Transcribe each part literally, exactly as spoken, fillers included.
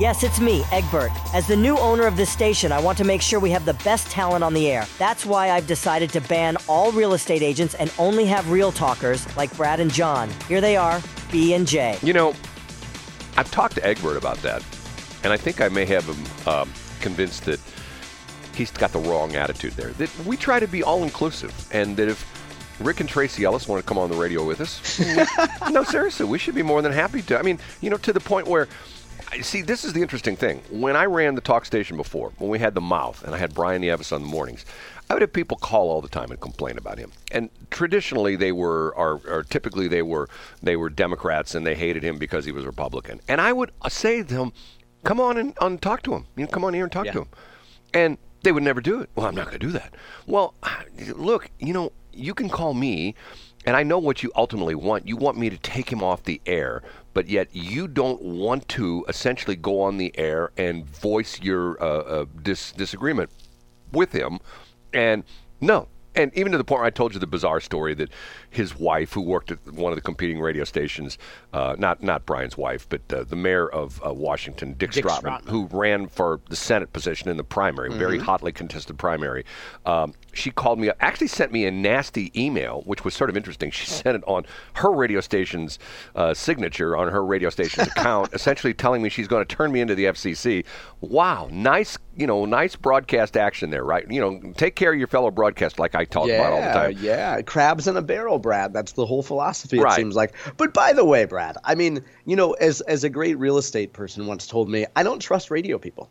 Yes, it's me, Egbert. As the new owner of this station, I want to make sure we have the best talent on the air. That's why I've decided to ban all real estate agents and only have real talkers like Brad and John. Here they are, B and J. You know, I've talked to Egbert about that, and I think I may have him um, convinced that he's got the wrong attitude there. That we try to be all-inclusive, and that if Rick and Tracy Ellis want to come on the radio with us, we, no, seriously, we should be more than happy to. I mean, you know, to the point where... See, this is the interesting thing. When I ran the talk station before, when we had the mouth, and I had Brian Nieves on the mornings, I would have people call all the time and complain about him. And traditionally, they were, or, or typically they were, they were Democrats, and they hated him because he was Republican. And I would say to them, "Come on and, and talk to him. You know, come on here and talk yeah. to him." And they would never do it. Well, I'm not going to do that. Well, look, you know, you can call me, and I know what you ultimately want. You want me to take him off the air, but yet you don't want to essentially go on the air and voice your uh, uh, dis- disagreement with him. And no. And even to the point where I told you the bizarre story that his wife, who worked at one of the competing radio stations, uh, not not Brian's wife, but uh, the mayor of uh, Washington, Dick, Dick Straubman, Straubman, who ran for the Senate position in the primary, mm-hmm. very hotly contested primary, um, she called me up, actually sent me a nasty email, which was sort of interesting. She sent it on her radio station's uh, signature on her radio station's account, essentially telling me she's going to turn me into the F C C. Wow, nice, you know, nice broadcast action there, right? You know, take care of your fellow broadcast like I talk yeah, about all the time. Yeah, crabs in a barrel, Brad. That's the whole philosophy, right. It seems like. But by the way, Brad, I mean, you know, as as a great real estate person once told me, I don't trust radio people.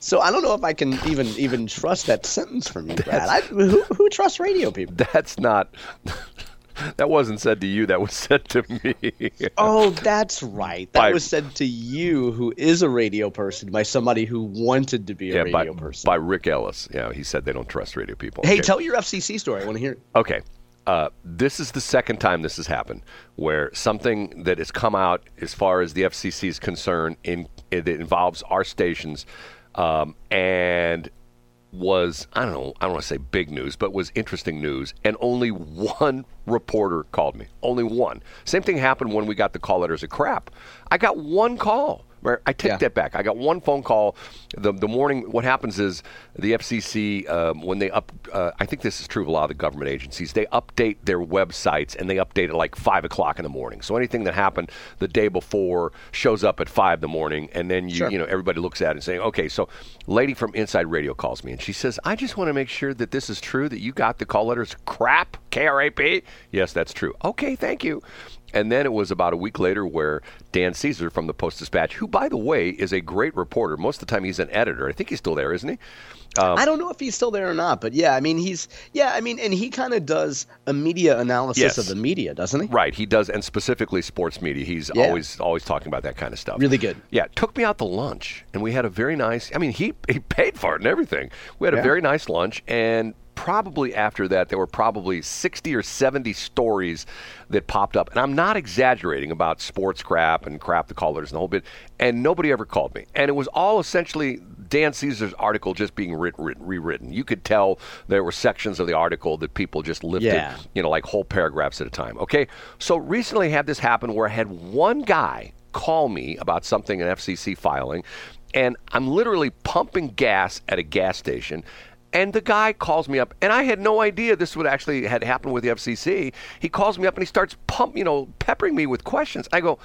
So I don't know if I can even even trust that sentence from you, Brad. I, who, who trusts radio people? That's not... That wasn't said to you. That was said to me. Oh, that's right. That by, was said to you, who is a radio person, by somebody who wanted to be a yeah, radio by, person. By Rick Ellis. Yeah, he said they don't trust radio people. Hey, okay. Tell your F C C story. I want to hear it. Okay. Uh, this is the second time this has happened, where something that has come out as far as the F C C is concerned, in, it involves our stations, um, and... was, I don't know, I don't want to say big news, but was interesting news, and only one reporter called me. Only one. Same thing happened when we got the call letters of crap. I got one call. I take yeah. that back. I got one phone call. The the morning, what happens is the F C C, um, when they up, uh, I think this is true of a lot of the government agencies, they update their websites, and they update it like five o'clock in the morning. So anything that happened the day before shows up at five in the morning, and then you sure. you know everybody looks at it and saying, okay, so lady from Inside Radio calls me, and she says, I just want to make sure that this is true, that you got the call letters crap, K R A P. Yes, that's true. Okay, thank you. And then it was about a week later where Dan Caesar from the Post-Dispatch, who, by the way, is a great reporter. Most of the time he's an editor. I think he's still there, isn't he? Um, I don't know if he's still there or not, but yeah, I mean, he's, yeah, I mean, and he kind of does a media analysis yes. of the media, doesn't he? Right, he does, and specifically sports media. He's yeah. always always talking about that kind of stuff. Really good. Yeah, took me out to lunch, and we had a very nice, I mean, he, he paid for it and everything. We had yeah. a very nice lunch, and... Probably after that, there were probably sixty or seventy stories that popped up. And I'm not exaggerating about sports crap and crap, the callers and the whole bit. And nobody ever called me. And it was all essentially Dan Caesar's article just being writ- writ- rewritten. You could tell there were sections of the article that people just lifted, yeah. you know, like whole paragraphs at a time. Okay. So recently had this happen where I had one guy call me about something, an F C C filing. And I'm literally pumping gas at a gas station. And the guy calls me up, and I had no idea this would actually had happened with the F C C. He calls me up and he starts pump, you know, peppering me with questions. I go,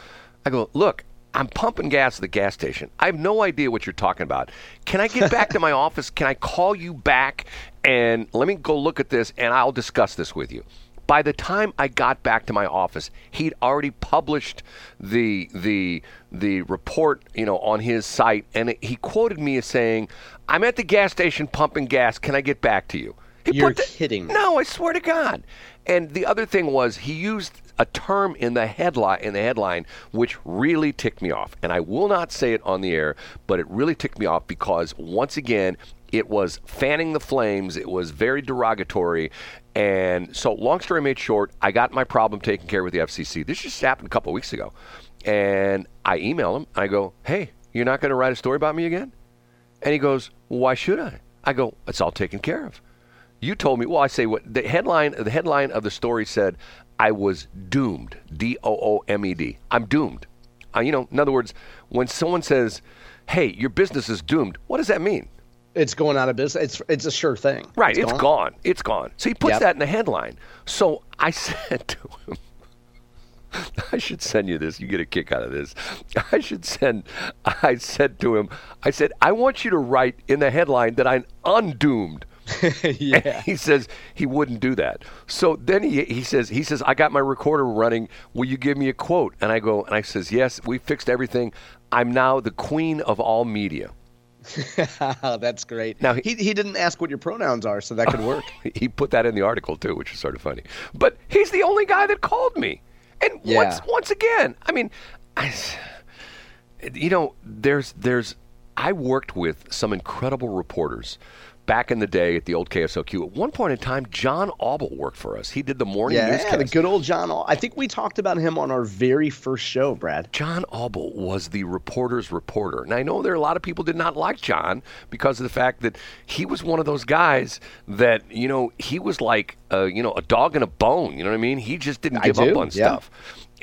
I go, look, I'm pumping gas at the gas station. I have no idea what you're talking about. Can I get back to my office? Can I call you back? And let me go look at this, and I'll discuss this with you. By the time I got back to my office, he'd already published the the the report, you know, on his site, and it, he quoted me as saying, "I'm at the gas station pumping gas. Can I get back to you?" He You're put the, kidding me. No, I swear to God. And the other thing was he used a term in the headline in the headline which really ticked me off. And I will not say it on the air, but it really ticked me off because, once again, it was fanning the flames. It was very derogatory. And so, long story made short, I got my problem taken care of with the F C C. This just happened a couple of weeks ago. And I email him. I go, hey, you're not going to write a story about me again? And he goes, why should I? I go, it's all taken care of. You told me, well, I say what the headline, the headline of the story said, I was doomed, D O O M E D. I'm doomed. Uh, you know, in other words, when someone says, hey, your business is doomed, what does that mean? It's going out of business. It's it's a sure thing. Right. It's, it's gone. It's gone. So he puts yep. that in the headline. So I said to him, I should send you this. You get a kick out of this. I should send, I said to him, I said, I want you to write in the headline that I'm undoomed. yeah. And he says he wouldn't do that. So then he he says he says I got my recorder running. Will you give me a quote? And I go and I says yes. We fixed everything. I'm now the queen of all media. That's great. Now he, he he didn't ask what your pronouns are, so that could work. He put that in the article too, which is sort of funny. But he's the only guy that called me. And yeah. once once again, I mean, I, you know, there's there's I worked with some incredible reporters. Back in the day at the old K S O Q, at one point in time, John Auble worked for us. He did the morning yeah, newscast. Yeah, the good old John Auble. I think we talked about him on our very first show, Brad. John Auble was the reporter's reporter. And I know there are a lot of people did not like John because of the fact that he was one of those guys that, you know, he was like, uh, you know, a dog and a bone. You know what I mean? He just didn't give I do, up on yeah. stuff.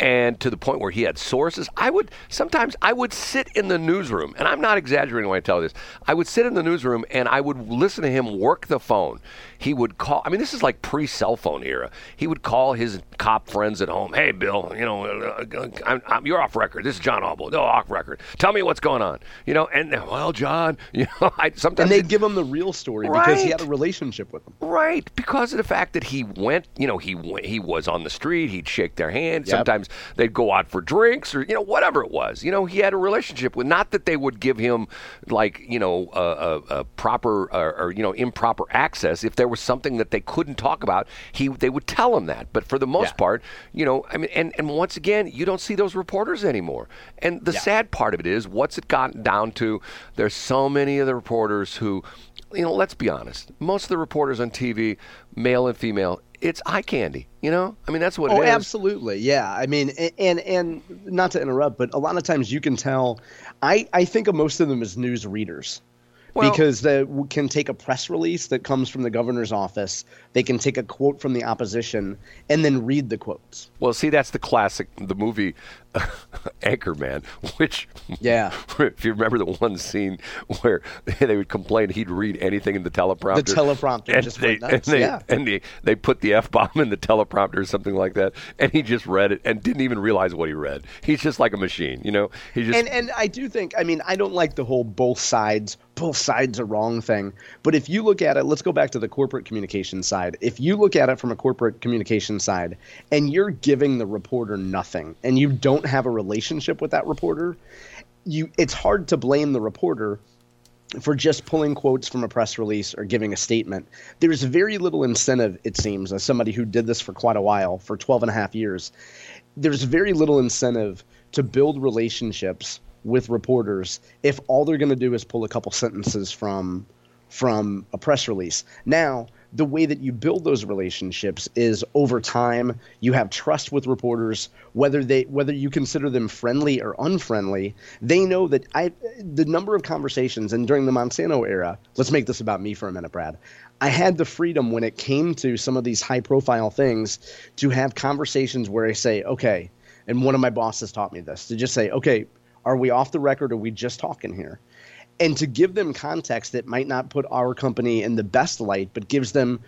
And to the point where he had sources. I would, sometimes I would sit in the newsroom, and I'm not exaggerating when I tell you this. I would sit in the newsroom and I would listen to him work the phone. He would call, I mean, this is like pre-cell phone era. He would call his cop friends at home. Hey, Bill, you know, uh, I'm, I'm, you're off record. This is John Auble. No, off record. Tell me what's going on. You know, and, well, John, you know, I sometimes. And they'd give him the real story right, because he had a relationship with them. Right, because of the fact that he went, you know, he, he was on the street. He'd shake their hand. Yep. Sometimes they'd go out for drinks or, you know, whatever it was. You know, he had a relationship with, not that they would give him, like, you know, a, a, a proper or, or, you know, improper access. If there was something that they couldn't talk about, he they would tell him that. But for the most yeah. part, you know, I mean, and, and once again, you don't see those reporters anymore. And the yeah. sad part of it is, what's it gotten down to? There's so many of the reporters who, you know, let's be honest, most of the reporters on T V, male and female, it's eye candy, you know? I mean, that's what oh, it is. Oh, absolutely, yeah. I mean, and and not to interrupt, but a lot of times you can tell, I, I think of most of them as news readers. Well, because they can take a press release that comes from the governor's office. They can take a quote from the opposition and then read the quotes. Well, see, that's the classic, the movie uh, Anchorman, which, yeah, if you remember the one scene where they would complain he'd read anything in the teleprompter. The teleprompter and just they, went nuts. And, they, yeah. and they, they put the F-bomb in the teleprompter or something like that, and he just read it and didn't even realize what he read. He's just like a machine, you know? He just, and, and I do think, I mean, I don't like the whole both sides both sides are wrong thing. But if you look at it, let's go back to the corporate communication side. If you look at it from a corporate communication side and you're giving the reporter nothing and you don't have a relationship with that reporter, you it's hard to blame the reporter for just pulling quotes from a press release or giving a statement. There's very little incentive, it seems, as somebody who did this for quite a while, for twelve and a half years, there's very little incentive to build relationships with reporters if all they're going to do is pull a couple sentences from from a press release. Now, the way that you build those relationships is over time. You have trust with reporters, whether they whether you consider them friendly or unfriendly. They know that I the number of conversations, and during the Monsanto era, let's make this about me for a minute, Brad. I had the freedom when it came to some of these high profile things to have conversations where I say, okay, and one of my bosses taught me this, to just say, okay, are we off the record? Or are we just talking here? And to give them context that might not put our company in the best light, but gives them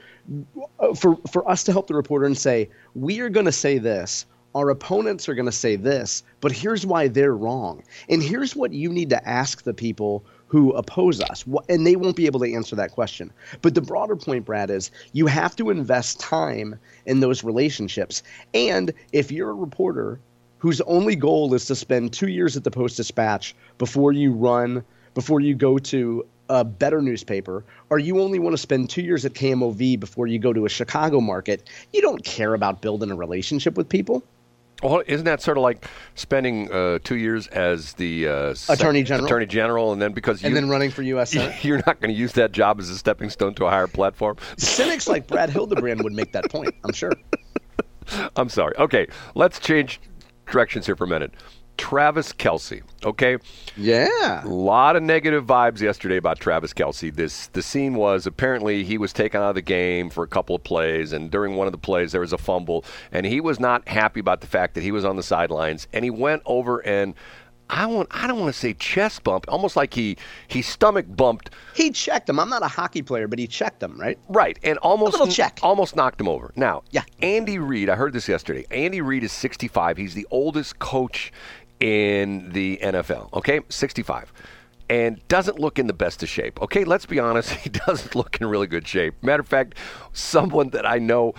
for, for us to help the reporter and say, we are going to say this. Our opponents are going to say this, but here's why they're wrong. And here's what you need to ask the people who oppose us. And they won't be able to answer that question. But the broader point, Brad, is you have to invest time in those relationships. And if you're a reporter whose only goal is to spend two years at the Post-Dispatch before you run, before you go to a better newspaper, or you only want to spend two years at K M O V before you go to a Chicago market, you don't care about building a relationship with people. Well, isn't that sort of like spending uh, two years as the uh, attorney general, attorney general, and then because you, and then running for U S Senate? You're not going to use that job as a stepping stone to a higher platform. Cynics like Brad Hildebrand would make that point, I'm sure. I'm sorry. Okay, let's change directions here for a minute. Travis Kelce, okay? Yeah. A lot of negative vibes yesterday about Travis Kelce. This the scene was apparently he was taken out of the game for a couple of plays, and during one of the plays there was a fumble, and he was not happy about the fact that he was on the sidelines, and he went over and I want I don't want to say chest bump, almost like he he stomach bumped. He checked him. I'm not a hockey player, but he checked him, right? Right. And almost a check. almost knocked him over. Now, yeah. Andy Reid, I heard this yesterday. Andy Reid is sixty-five. He's the oldest coach in the N F L, okay? sixty-five. And doesn't look in the best of shape. Okay, let's be honest, he doesn't look in really good shape. Matter of fact, someone that I know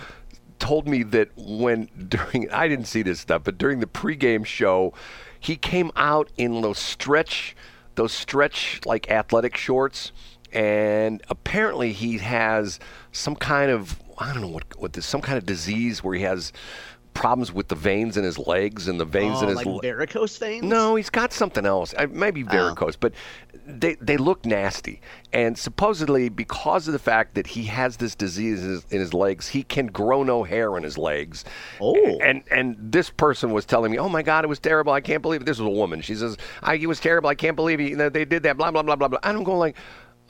told me that when during I didn't see this stuff, but during the pregame show, he came out in those stretch, those stretch like athletic shorts, and apparently he has some kind of, I don't know what what this, some kind of disease where he has problems with the veins in his legs and the veins oh, in his like le- varicose veins. No, he's got something else. It might be varicose, oh. but they they look nasty. And supposedly because of the fact that he has this disease in his, in his legs, he can grow no hair in his legs. Oh, and and this person was telling me, oh my God, it was terrible. I can't believe it. This was a woman. She says, I, it was terrible. I can't believe it. They did that. Blah blah blah blah blah. And I'm going like,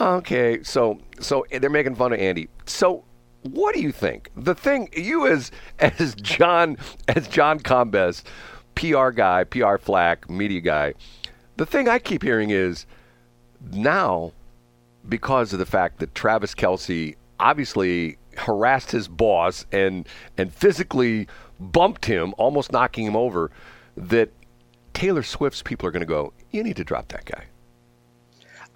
okay, so so they're making fun of Andy. So. What do you think? The thing you as as John as John Combest, P R guy, P R flack, media guy, the thing I keep hearing is now because of the fact that Travis Kelce obviously harassed his boss and and physically bumped him, almost knocking him over, that Taylor Swift's people are going to go, you need to drop that guy.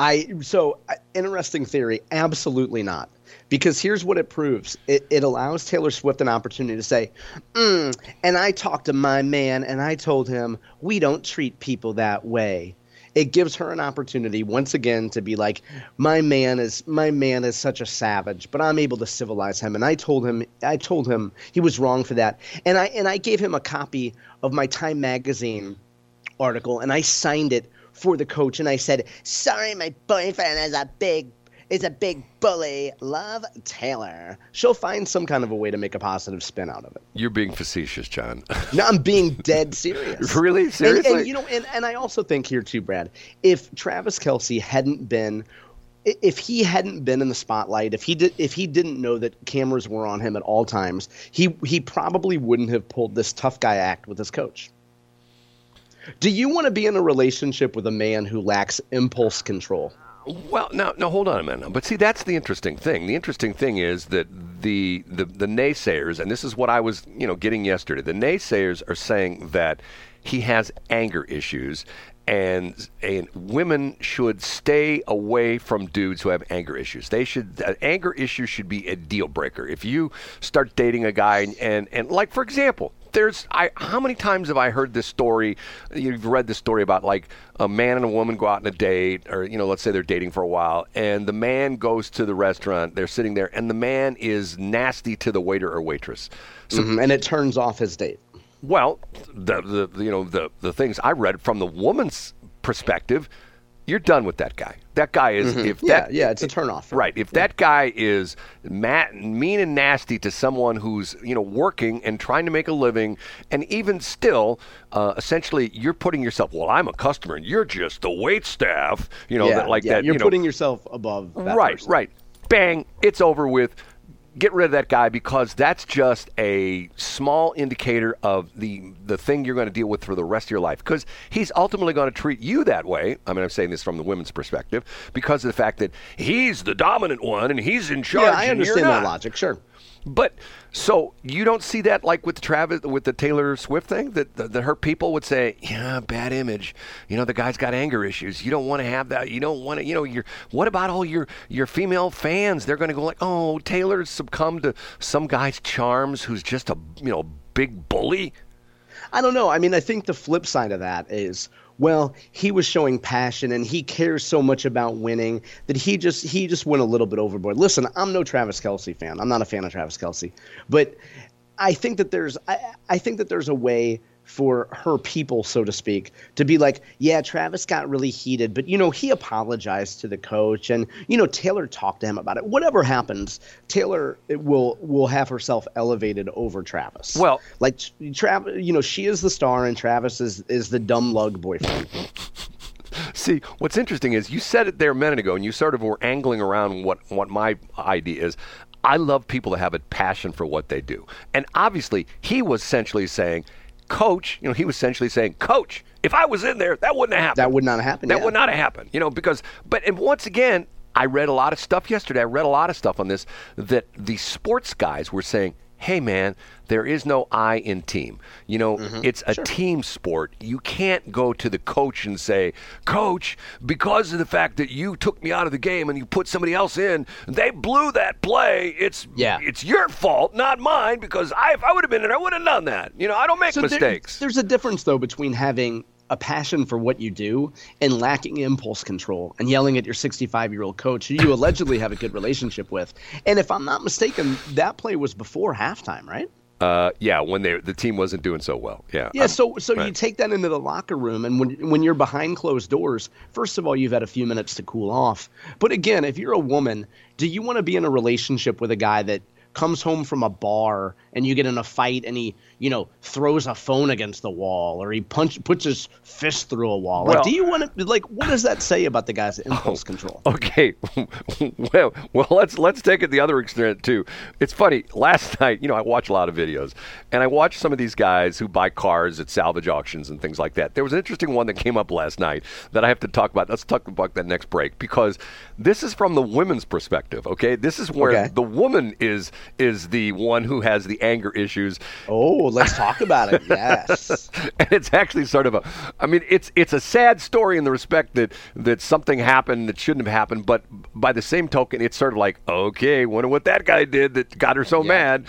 I so interesting theory. Absolutely not. Because here's what it proves. It, it allows Taylor Swift an opportunity to say, mm, and I talked to my man and I told him we don't treat people that way. It gives her an opportunity once again to be like, my man is my man is such a savage, but I'm able to civilize him. And I told him I told him he was wrong for that. And I and I gave him a copy of my Time magazine article and I signed it for the coach and I said, sorry, my boyfriend is a big It's a big bully. Love, Taylor. She'll find some kind of a way to make a positive spin out of it. You're being facetious, John. No, I'm being dead serious. Really? Seriously? And, and, you know, and, and I also think here too, Brad, if Travis Kelce hadn't been – if he hadn't been in the spotlight, if he did, if he didn't know that cameras were on him at all times, he he probably wouldn't have pulled this tough guy act with his coach. Do you want to be in a relationship with a man who lacks impulse control? Well, no, no, hold on a minute. But see, that's the interesting thing. The interesting thing is that the, the the naysayers, and this is what I was, you know, getting yesterday. The naysayers are saying that he has anger issues, and and women should stay away from dudes who have anger issues. They should uh, anger issues should be a deal breaker. If you start dating a guy and and, and like for example. There's, I, how many times have I heard this story? You've read this story about like a man and a woman go out on a date, or you know, let's say they're dating for a while, and the man goes to the restaurant. They're sitting there, and the man is nasty to the waiter or waitress, so, mm-hmm. and it turns off his date. Well, the, the you know the the things I read from the woman's perspective, you're done with that guy. That guy is mm-hmm. if yeah, that yeah, it's a turnoff. Right. If yeah. that guy is mad, mean and nasty to someone who's, you know, working and trying to make a living, and even still, uh, essentially, you're putting yourself. Well, I'm a customer, and you're just the waitstaff. You know yeah, that like yeah. that. You're you know, putting yourself above. That right. Person. Right. Bang. It's over with. Get rid of that guy because that's just a small indicator of the the thing you're going to deal with for the rest of your life because he's ultimately going to treat you that way. I mean, I'm saying this from the women's perspective because of the fact that he's the dominant one and he's in charge. Yeah, I understand that logic, sure. But so you don't see that like with Travis, with the Taylor Swift thing that, that, that her people would say, yeah, bad image. You know, the guy's got anger issues. You don't want to have that. You don't want to, you know, your what about all your, your female fans? They're going to go like, oh, Taylor's succumbed to some guy's charms who's just a, you know, big bully. I don't know. I mean, I think the flip side of that is, well, he was showing passion and he cares so much about winning that he just he just went a little bit overboard. Listen, I'm no Travis Kelce fan. I'm not a fan of Travis Kelce. But I think that there's I, I think that there's a way for her people, so to speak, to be like, yeah, Travis got really heated, but, you know, he apologized to the coach, and, you know, Taylor talked to him about it. Whatever happens, Taylor will will have herself elevated over Travis. Well, like, Travis, you know, she is the star, and Travis is, is the dumb lug boyfriend. See, what's interesting is you said it there a minute ago, and you sort of were angling around what, what my idea is. I love people that have a passion for what they do. And obviously, he was essentially saying, Coach, you know, he was essentially saying, Coach, if I was in there, that wouldn't have happened. That would not have happened. That yeah. would not have happened. You know, because, but and once again, I read a lot of stuff yesterday. I read a lot of stuff on this that the sports guys were saying, hey, man, there is no I in team. You know, mm-hmm. it's a sure. team sport. You can't go to the coach and say, Coach, because of the fact that you took me out of the game and you put somebody else in, they blew that play. It's yeah. it's your fault, not mine, because I, if I would have been in there, I would have done that. You know, I don't make so mistakes. There, there's a difference, though, between having a passion for what you do and lacking impulse control and yelling at your sixty-five-year-old coach who you allegedly have a good relationship with. And if I'm not mistaken, that play was before halftime, right? Uh, yeah, when they the team wasn't doing so well. Yeah, yeah. Um, so so right. you take that into the locker room, and when when you're behind closed doors, first of all, you've had a few minutes to cool off. But again, if you're a woman, do you want to be in a relationship with a guy that comes home from a bar and you get in a fight and he, you know, throws a phone against the wall or he punch, puts his fist through a wall? Well, like, do you want to, like, what does that say about the guy's impulse oh, control? Okay. well, well, let's let's take it the other extent, too. It's funny. Last night, you know, I watch a lot of videos and I watched some of these guys who buy cars at salvage auctions and things like that. There was an interesting one that came up last night that I have to talk about. Let's talk about that next break, because this is from the women's perspective, okay? This is where okay. the woman is... is the one who has the anger issues. Oh, let's talk about it. Yes. And it's actually sort of a, I mean, it's it's a sad story in the respect that, that something happened that shouldn't have happened, but by the same token, it's sort of like, okay, wonder what that guy did that got her so yeah. mad.